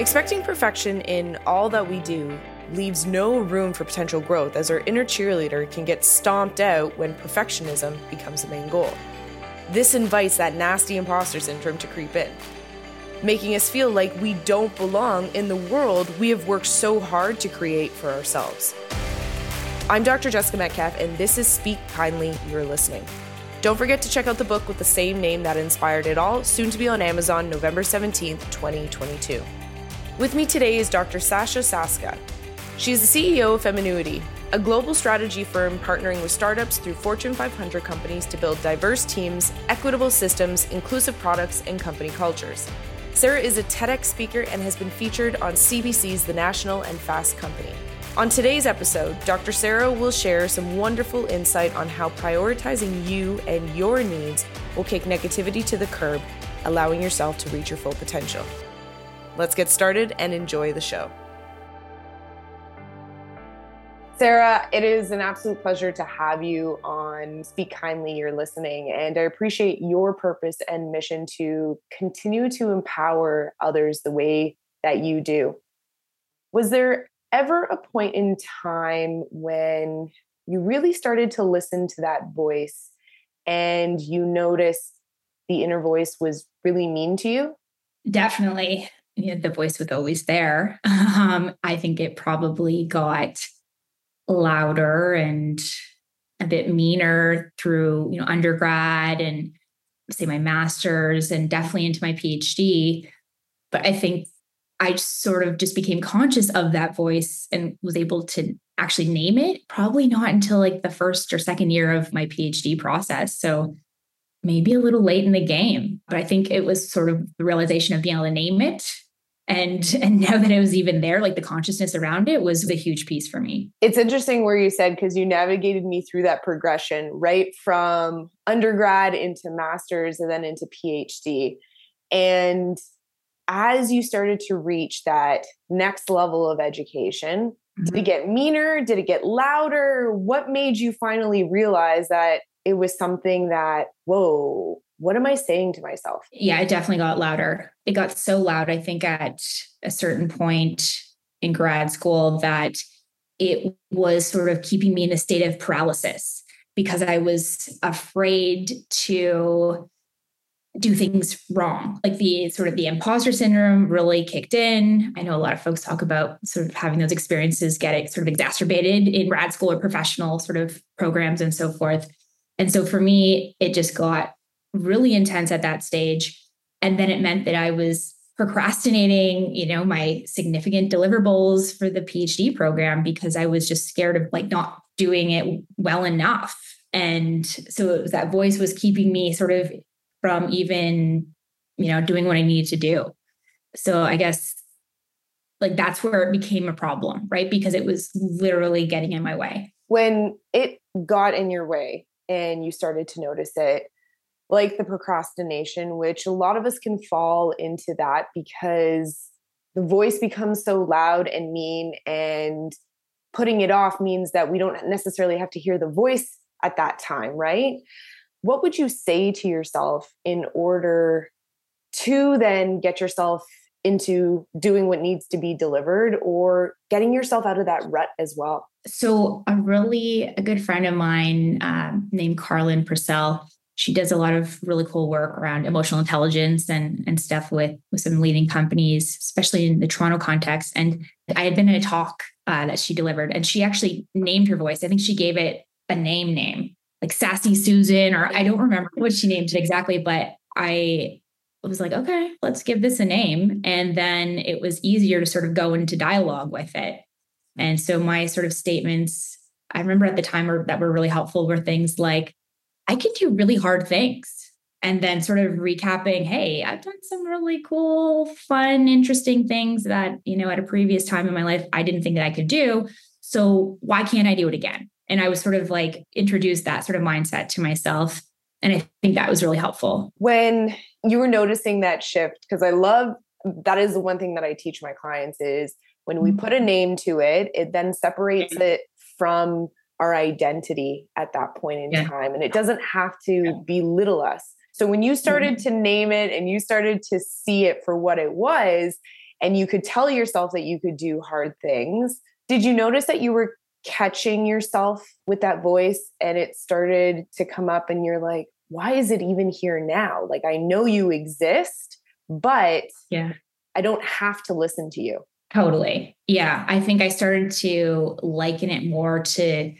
Expecting perfection in all that we do leaves no room for potential growth, as our inner cheerleader can get stomped out when perfectionism becomes the main goal. This invites that nasty imposter syndrome to creep in, making us feel like we don't belong in the world we have worked so hard to create for ourselves. I'm Dr. Jessica Metcalfe, and this is Speak Kindly, You're Listening. Don't forget to check out the book with the same name that inspired it all, soon to be on Amazon November 17th, 2022. With me today is Dr. Sarah Saska. She is the CEO of Feminuity, a global strategy firm partnering with startups through Fortune 500 companies to build diverse teams, equitable systems, inclusive products, and company cultures. Sarah is a TEDx speaker and has been featured on CBC's The National and Fast Company. On today's episode, Dr. Sarah will share some wonderful insight on how prioritizing you and your needs will kick negativity to the curb, allowing yourself to reach your full potential. Let's get started and enjoy the show. Sarah, it is an absolute pleasure to have you on Speak Kindly, You're Listening, and I appreciate your purpose and mission to continue to empower others the way that you do. Was there ever a point in time when you really started to listen to that voice and you noticed the inner voice was really mean to you? Definitely. You know, the voice was always there. I think it probably got louder and a bit meaner through, undergrad and say my master's and definitely into my PhD. But I think I sort of just became conscious of that voice and was able to actually name it, probably not until like the first or second year of my PhD process. So maybe a little late in the game, but I think it was sort of the realization of being able to name it. And now that it was even there, like the consciousness around it was a huge piece for me. It's interesting where you said, because you navigated me through that progression, right? From undergrad into master's and then into PhD. And as you started to reach that next level of education, mm-hmm. Did it get meaner? Did it get louder? What made you finally realize that it was something that, whoa, what am I saying to myself? Yeah, it definitely got louder. It got so loud, I think, at a certain point in grad school that it was sort of keeping me in a state of paralysis because I was afraid to do things wrong. Like the imposter syndrome really kicked in. I know a lot of folks talk about sort of having those experiences get sort of exacerbated in grad school or professional sort of programs and so forth. And so for me, it just got really intense at that stage. And then it meant that I was procrastinating, my significant deliverables for the PhD program because I was just scared of like not doing it well enough. And so it was, that voice was keeping me sort of from even, doing what I needed to do. So I guess like that's where it became a problem, right? Because it was literally getting in my way. When it got in your way and you started to notice it, like the procrastination, which a lot of us can fall into that because the voice becomes so loud and mean, and putting it off means that we don't necessarily have to hear the voice at that time, right? What would you say to yourself in order to then get yourself into doing what needs to be delivered or getting yourself out of that rut as well? So a good friend of mine named Carlin Purcell, she does a lot of really cool work around emotional intelligence and stuff with some leading companies, especially in the Toronto context. And I had been in a talk that she delivered, and she actually named her voice. I think she gave it a name, like Sassy Susan, or I don't remember what she named it exactly, but I was like, okay, let's give this a name. And then it was easier to sort of go into dialogue with it. And so my sort of statements, I remember at the time that were really helpful were things like, I can do really hard things. And then sort of recapping, hey, I've done some really cool, fun, interesting things that, at a previous time in my life, I didn't think that I could do. So why can't I do it again? And I was sort of like introduced that sort of mindset to myself. And I think that was really helpful. When you were noticing that shift, because that is the one thing that I teach my clients is when we put a name to it, it then separates it from our identity at that point in time. And it doesn't have to belittle us. So when you started to name it and you started to see it for what it was, and you could tell yourself that you could do hard things, did you notice that you were catching yourself with that voice and it started to come up and you're like, why is it even here now? Like, I know you exist, but yeah, I don't have to listen to you. Totally. Yeah. I think I started to liken it more to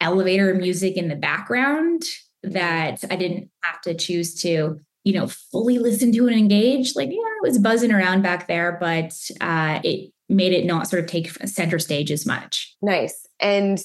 elevator music in the background that I didn't have to choose to, you know, fully listen to and engage. Like, yeah, it was buzzing around back there, but it made it not sort of take center stage as much. Nice. And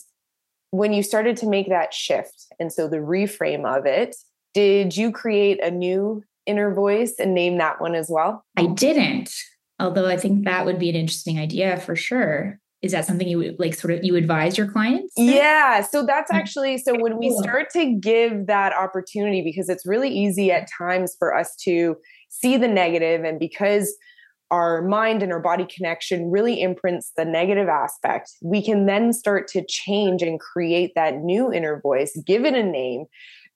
when you started to make that shift, and so the reframe of it, did you create a new inner voice and name that one as well? I didn't. Although I think that would be an interesting idea for sure. Is that something you would like sort of, you advise your clients? Yeah. So that's actually, so when we start to give that opportunity, because it's really easy at times for us to see the negative, and because our mind and our body connection really imprints the negative aspect, we can then start to change and create that new inner voice, give it a name,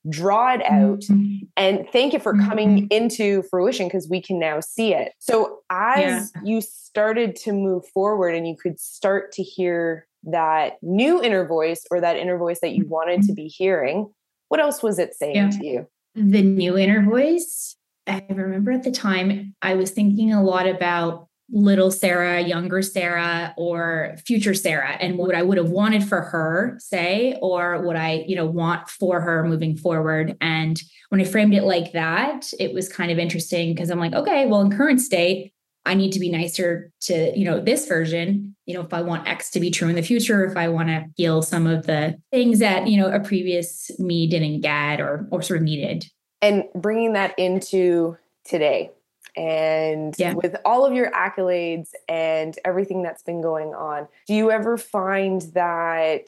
draw it out, mm-hmm. and thank you for coming into fruition because we can now see it. So as you started to move forward and you could start to hear that new inner voice, or that inner voice that you wanted to be hearing, what else was it saying to you? The new inner voice. I remember at the time I was thinking a lot about little Sarah, younger Sarah, or future Sarah, and what I would have wanted for her, say, or what I, you know, want for her moving forward. And when I framed it like that, it was kind of interesting because I'm like, okay, well, in current state, I need to be nicer to, you know, this version, you know, if I want X to be true in the future, if I want to heal some of the things that, you know, a previous me didn't get or sort of needed. And bringing that into today. And with all of your accolades and everything that's been going on, do you ever find that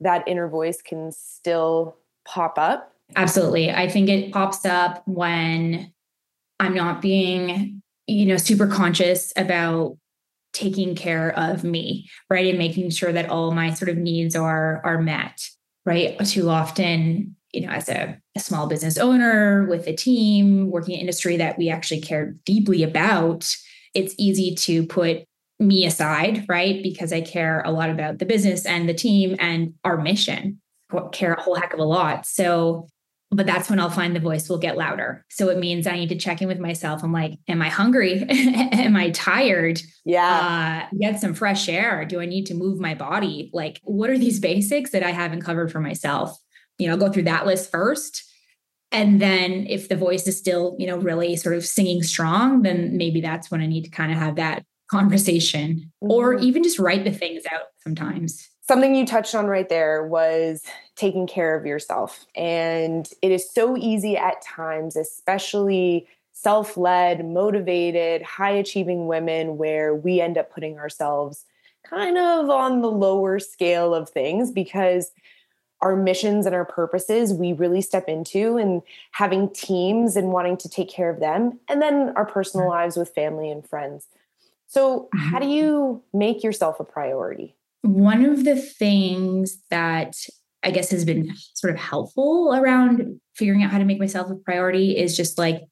that inner voice can still pop up? Absolutely. I think it pops up when I'm not being, you know, super conscious about taking care of me, right? And making sure that all my sort of needs are met, right? Too often, you know, as a small business owner with a team, working in an industry that we actually care deeply about, it's easy to put me aside, right? Because I care a lot about the business and the team and our mission. I care a whole heck of a lot. So, but that's when I'll find the voice will get louder. So it means I need to check in with myself. I'm like, am I hungry? Am I tired? Yeah. Get some fresh air. Do I need to move my body? Like, what are these basics that I haven't covered for myself? You know, go through that list first. And then if the voice is still, you know, really sort of singing strong, then maybe that's when I need to kind of have that conversation or even just write the things out sometimes. Something you touched on right there was taking care of yourself. And it is so easy at times, especially self-led, motivated, high-achieving women, where we end up putting ourselves kind of on the lower scale of things because our missions and our purposes, we really step into, and having teams and wanting to take care of them, and then our personal lives with family and friends. So how do you make yourself a priority? One of the things that I guess has been sort of helpful around figuring out how to make myself a priority is just like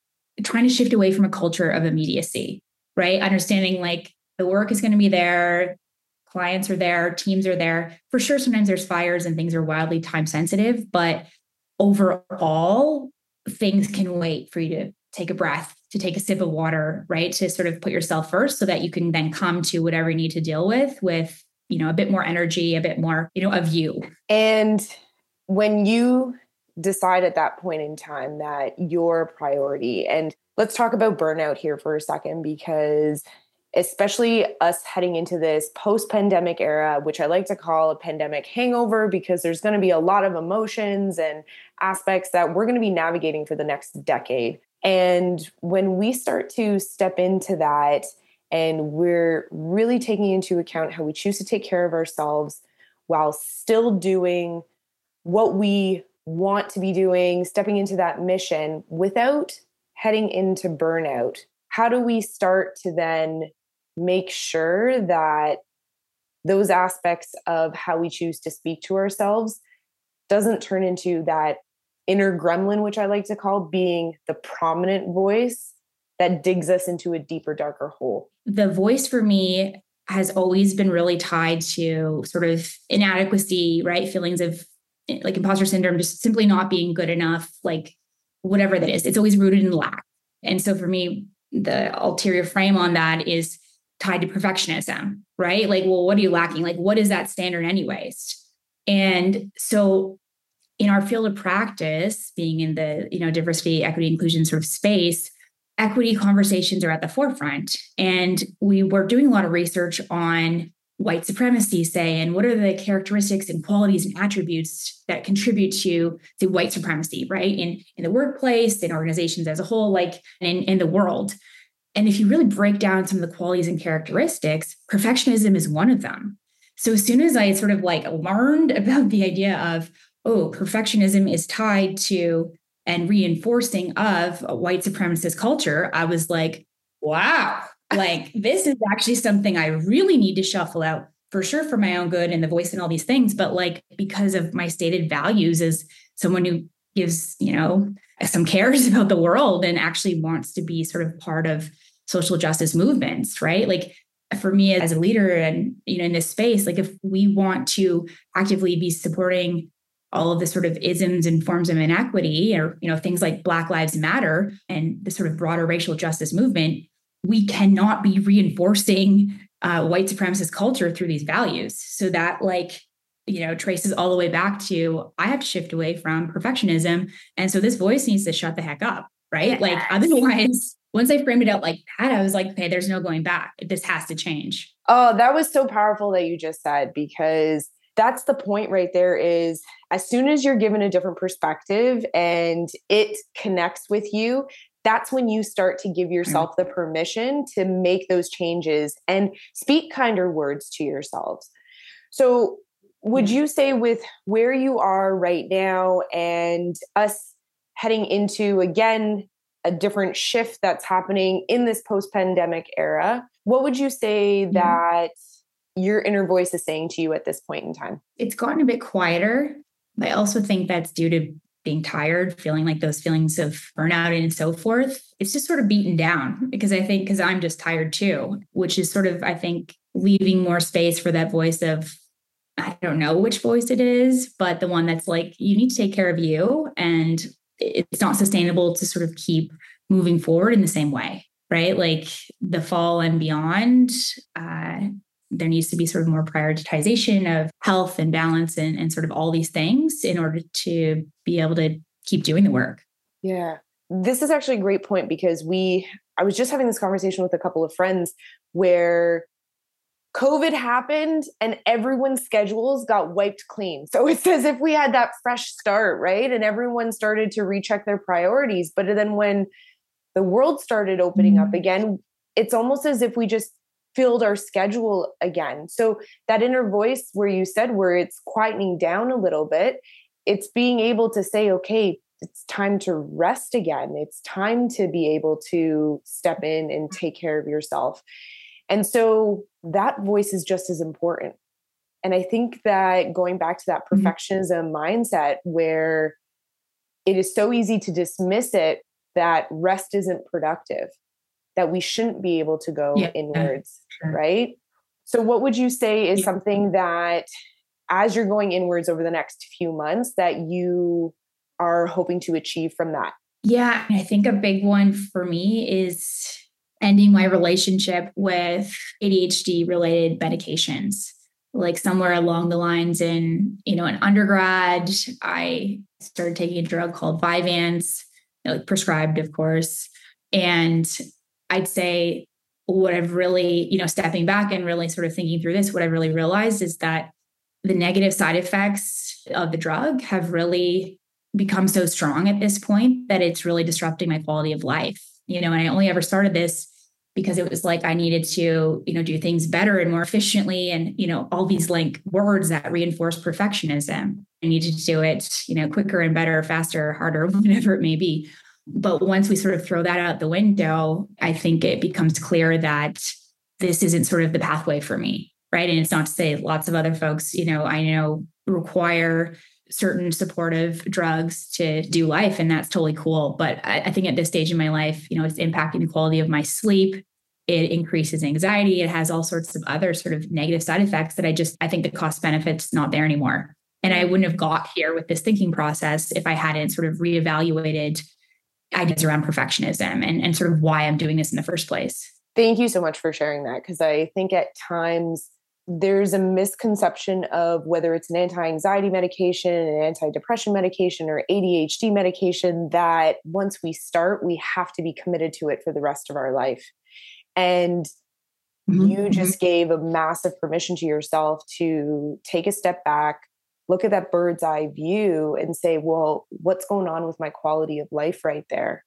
trying to shift away from a culture of immediacy, right? Understanding like the work is going to be there. Clients are there, teams are there. For sure, sometimes there's fires and things are wildly time sensitive, but overall, things can wait for you to take a breath, to take a sip of water, right? To sort of put yourself first so that you can then come to whatever you need to deal with, you know, a bit more energy, a bit more, you know, of you. And when you decide at that point in time that your priority, and let's talk about burnout here for a second, because especially us heading into this post-pandemic era, which I like to call a pandemic hangover, because there's going to be a lot of emotions and aspects that we're going to be navigating for the next decade. And when we start to step into that, and we're really taking into account how we choose to take care of ourselves while still doing what we want to be doing, stepping into that mission without heading into burnout, how do we start to then make sure that those aspects of how we choose to speak to ourselves doesn't turn into that inner gremlin, which I like to call being the prominent voice that digs us into a deeper, darker hole. The voice for me has always been really tied to sort of inadequacy, right? Feelings of like imposter syndrome, just simply not being good enough, like whatever that is. It's always rooted in lack. And so for me, the ulterior frame on that is tied to perfectionism, right? Like, well, what are you lacking? Like, what is that standard anyways? And so in our field of practice, being in the, you know, diversity, equity, inclusion sort of space, equity conversations are at the forefront. And we were doing a lot of research on white supremacy, say, and what are the characteristics and qualities and attributes that contribute to white supremacy, right? In the workplace, in organizations as a whole, like in the world. And if you really break down some of the qualities and characteristics, perfectionism is one of them. So as soon as I sort of like learned about the idea of, oh, perfectionism is tied to and reinforcing of a white supremacist culture, I was like, wow, like this is actually something I really need to shuffle out for sure for my own good and the voice and all these things. But like, because of my stated values as someone who gives, you know, some cares about the world and actually wants to be sort of part of social justice movements, right? Like for me as a leader and, you know, in this space, like if we want to actively be supporting all of the sort of isms and forms of inequity or, you know, things like Black Lives Matter and the sort of broader racial justice movement, we cannot be reinforcing white supremacist culture through these values. So that like, you know, traces all the way back to, I have to shift away from perfectionism. And so this voice needs to shut the heck up, right? Yes. Like otherwise, once I framed it out like that, I was like, okay, there's no going back. This has to change. Oh, that was so powerful that you just said, because that's the point right there is as soon as you're given a different perspective and it connects with you, that's when you start to give yourself the permission to make those changes and speak kinder words to yourselves. So would you say with where you are right now and us heading into, again, a different shift that's happening in this post-pandemic era, what would you say that your inner voice is saying to you at this point in time? It's gotten a bit quieter, but I also think that's due to being tired, feeling like those feelings of burnout and so forth. It's just sort of beaten down because I'm just tired too, which is sort of, I think, leaving more space for that voice of, I don't know which voice it is, but the one that's like, you need to take care of you. And it's not sustainable to sort of keep moving forward in the same way, right? Like the fall and beyond, there needs to be sort of more prioritization of health and balance and sort of all these things in order to be able to keep doing the work. Yeah. This is actually a great point because I was just having this conversation with a couple of friends where COVID happened and everyone's schedules got wiped clean. So it's as if we had that fresh start, right? And everyone started to recheck their priorities. But then when the world started opening up again, it's almost as if we just filled our schedule again. So that inner voice where you said, where it's quietening down a little bit, it's being able to say, okay, it's time to rest again. It's time to be able to step in and take care of yourself. And so that voice is just as important. And I think that going back to that perfectionism mindset where it is so easy to dismiss it, that rest isn't productive, that we shouldn't be able to go inwards, right? So what would you say is something that as you're going inwards over the next few months that you are hoping to achieve from that? Yeah, I think a big one for me is ending my relationship with ADHD related medications. Like somewhere along the lines in, you know, an undergrad, I started taking a drug called Vyvanse, like prescribed, of course. And I'd say what I've really, you know, stepping back and really sort of thinking through this, what I've really realized is that the negative side effects of the drug have really become so strong at this point that it's really disrupting my quality of life. You know, and I only ever started this because it was like I needed to, you know, do things better and more efficiently. And, you know, all these like words that reinforce perfectionism. I needed to do it, you know, quicker and better, faster, harder, whatever it may be. But once we sort of throw that out the window, I think it becomes clear that this isn't sort of the pathway for me, right? And it's not to say lots of other folks, you know, I know require certain supportive drugs to do life. And that's totally cool. But I think at this stage in my life, you know, it's impacting the quality of my sleep. It increases anxiety. It has all sorts of other sort of negative side effects that I think the cost benefit's not there anymore. And I wouldn't have got here with this thinking process if I hadn't sort of reevaluated ideas around perfectionism and sort of why I'm doing this in the first place. Thank you so much for sharing that, because I think at times there's a misconception of whether it's an anti-anxiety medication, an anti-depression medication, or ADHD medication, that once we start, we have to be committed to it for the rest of our life. And you just gave a massive permission to yourself to take a step back, look at that bird's eye view and say, well, what's going on with my quality of life right there?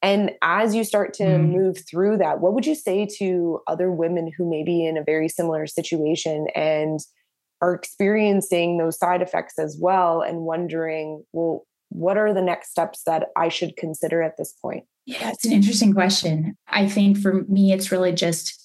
And as you start to move through that, what would you say to other women who may be in a very similar situation and are experiencing those side effects as well and wondering, well, what are the next steps that I should consider at this point? Yeah, it's an interesting question. I think for me, it's really just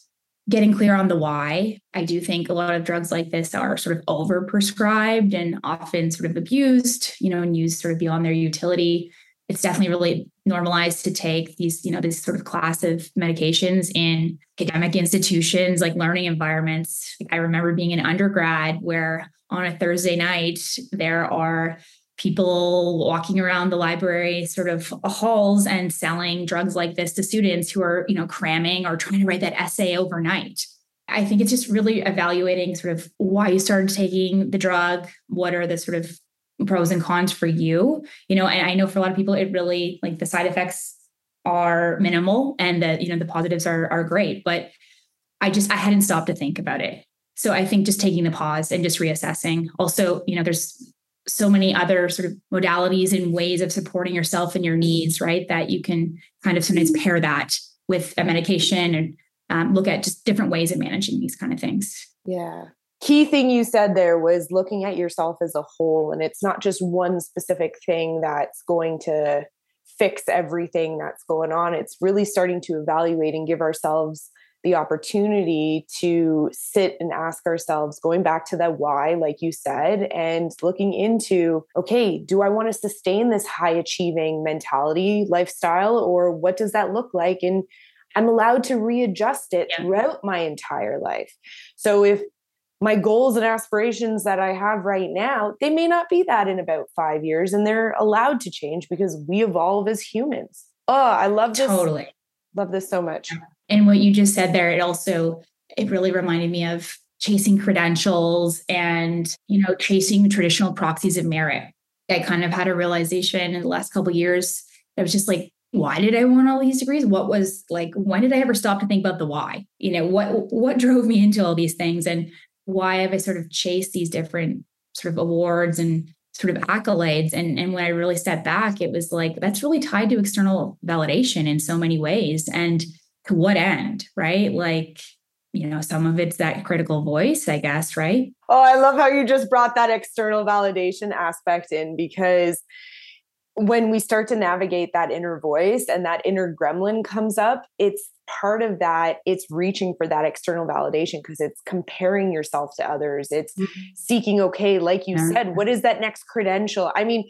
getting clear on the why. I do think a lot of drugs like this are sort of overprescribed and often sort of abused, you know, and used sort of beyond their utility. It's definitely really normalized to take these, you know, this sort of class of medications in academic institutions, like learning environments. I remember being an undergrad where on a Thursday night, there are people walking around the library sort of halls and selling drugs like this to students who are, you know, cramming or trying to write that essay overnight. I think it's just really evaluating sort of why you started taking the drug. What are the sort of pros and cons for you? You know, and I know for a lot of people, it really, like, the side effects are minimal and the, you know, the positives are great, but I hadn't stopped to think about it. So I think just taking the pause and just reassessing. Also, you know, there's so many other sort of modalities and ways of supporting yourself and your needs, right? That you can kind of sometimes pair that with a medication and look at just different ways of managing these kind of things. Yeah. Key thing you said there was looking at yourself as a whole, and it's not just one specific thing that's going to fix everything that's going on. It's really starting to evaluate and give ourselves the opportunity to sit and ask ourselves, going back to that why, like you said, and looking into, okay, do I want to sustain this high achieving mentality lifestyle, or what does that look like? And I'm allowed to readjust it throughout my entire life. So if my goals and aspirations that I have right now, they may not be that in about 5 years, and they're allowed to change because we evolve as humans. Oh, I love this. Totally. Love this so much. And what you just said there, it really reminded me of chasing credentials and, you know, chasing traditional proxies of merit. I kind of had a realization in the last couple of years that was just like, why did I want all these degrees? What was, like, when did I ever stop to think about the why? You know, what drove me into all these things, and why have I sort of chased these different sort of awards and sort of accolades? And when I really stepped back, it was like, that's really tied to external validation in so many ways. And to what end, right? Like, you know, some of it's that critical voice, I guess, right? Oh, I love how you just brought that external validation aspect in, because when we start to navigate that inner voice and that inner gremlin comes up, it's part of that. It's reaching for that external validation because it's comparing yourself to others. It's seeking, okay, like you said, what is that next credential? I mean,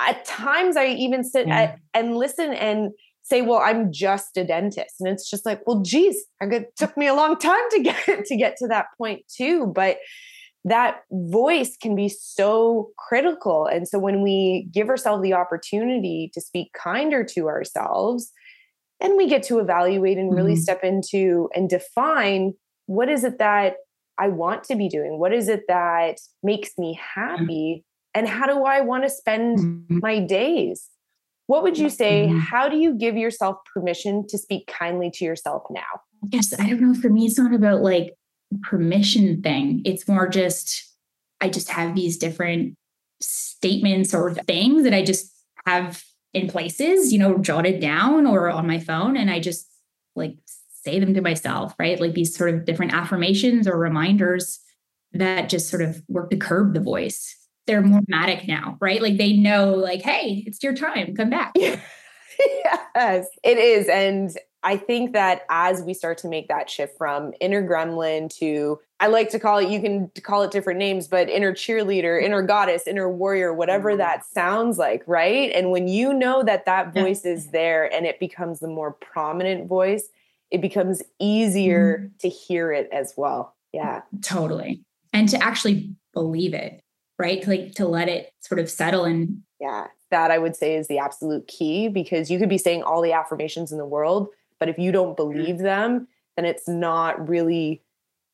at times I even sit and listen and say, well, I'm just a dentist. And it's just like, well, geez, it took me a long time to get to that point too. But that voice can be so critical. And so when we give ourselves the opportunity to speak kinder to ourselves, and we get to evaluate and really step into and define, what is it that I want to be doing? What is it that makes me happy? And how do I want to spend my days? What would you say, how do you give yourself permission to speak kindly to yourself now? Yes, I don't know. For me, it's not about like permission thing. It's more just, I just have these different statements or things that I just have in places, you know, jotted down or on my phone. And I just like say them to myself, right? Like these sort of different affirmations or reminders that just sort of work to curb the voice. They're more dramatic now, right? Like they know, like, hey, it's your time, come back. Yes, it is. And I think that as we start to make that shift from inner gremlin to, I like to call it, you can call it different names, but inner cheerleader, inner goddess, inner warrior, whatever that sounds like, right? And when you know that that voice is there and it becomes the more prominent voice, it becomes easier to hear it as well. Yeah, totally. And to actually believe it, right? Like to let it sort of settle in. Yeah, that I would say is the absolute key, because you could be saying all the affirmations in the world, but if you don't believe them, then it's not really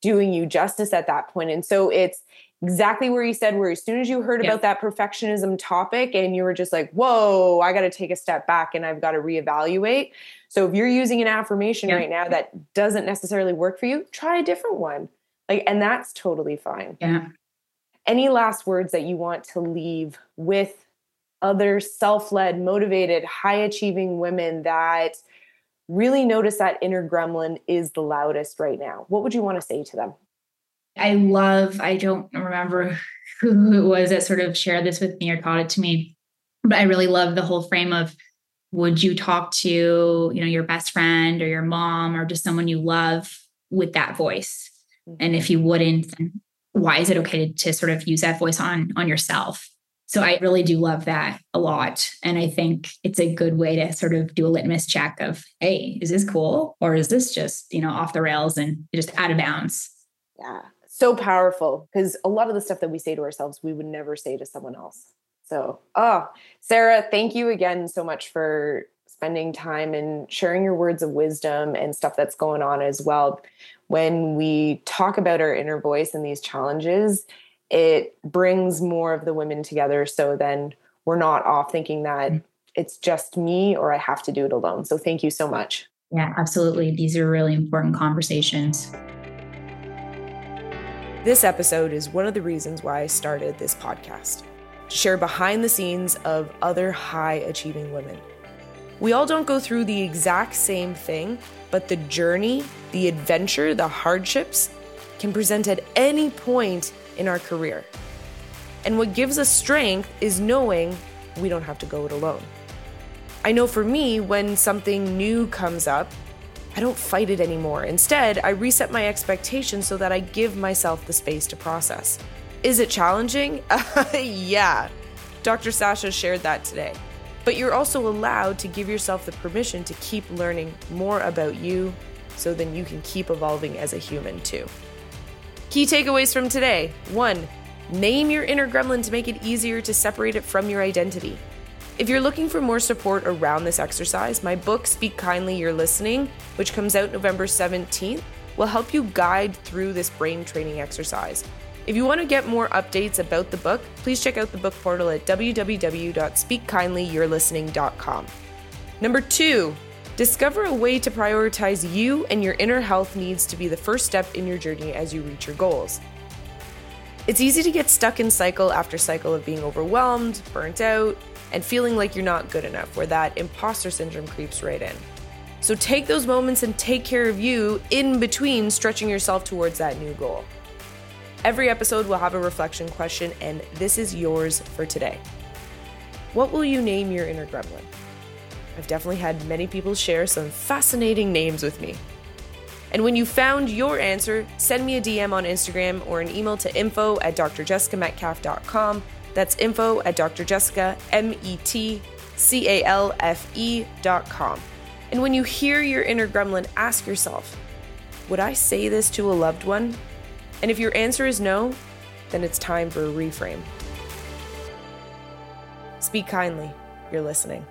doing you justice at that point. And so it's exactly where you said, where as soon as you heard about that perfectionism topic and you were just like, whoa, I got to take a step back and I've got to reevaluate. So if you're using an affirmation right now that doesn't necessarily work for you, try a different one. Like, and that's totally fine. Yeah. Any last words that you want to leave with other self-led, motivated, high-achieving women that really notice that inner gremlin is the loudest right now? What would you want to say to them? I don't remember who it was that sort of shared this with me or taught it to me, but I really love the whole frame of, would you talk to, you know, your best friend or your mom or just someone you love with that voice? And if you wouldn't, then why is it okay to sort of use that voice on yourself? So I really do love that a lot. And I think it's a good way to sort of do a litmus check of, hey, is this cool? Or is this just, you know, off the rails and just out of bounds? Yeah. So powerful. Because a lot of the stuff that we say to ourselves, we would never say to someone else. So, Sarah, thank you again so much for spending time and sharing your words of wisdom and stuff that's going on as well. When we talk about our inner voice and these challenges, it brings more of the women together. So then we're not off thinking that it's just me or I have to do it alone. So thank you so much. Yeah, absolutely. These are really important conversations. This episode is one of the reasons why I started this podcast, to share behind the scenes of other high achieving women. We all don't go through the exact same thing, but the journey, the adventure, the hardships can present at any point in our career. And what gives us strength is knowing we don't have to go it alone. I know for me, when something new comes up, I don't fight it anymore. Instead, I reset my expectations so that I give myself the space to process. Is it challenging? Yeah. Dr. Sasha shared that today. But you're also allowed to give yourself the permission to keep learning more about you, so then you can keep evolving as a human too. Key takeaways from today. 1, name your inner gremlin to make it easier to separate it from your identity. If you're looking for more support around this exercise, my book, Speak Kindly, You're Listening, which comes out November 17th, will help you guide through this brain training exercise. If you want to get more updates about the book, please check out the book portal at www.speakkindlyyourlistening.com. 2, discover a way to prioritize you, and your inner health needs to be the first step in your journey as you reach your goals. It's easy to get stuck in cycle after cycle of being overwhelmed, burnt out, and feeling like you're not good enough, where that imposter syndrome creeps right in. So take those moments and take care of you in between stretching yourself towards that new goal. Every episode will have a reflection question, and this is yours for today. What will you name your inner gremlin? I've definitely had many people share some fascinating names with me. And when you found your answer, send me a DM on Instagram or an email to info@drjessicametcalfe.com. That's info@drjessicametcalfe.com. And when you hear your inner gremlin, ask yourself, would I say this to a loved one? And if your answer is no, then it's time for a reframe. Speak kindly, you're listening.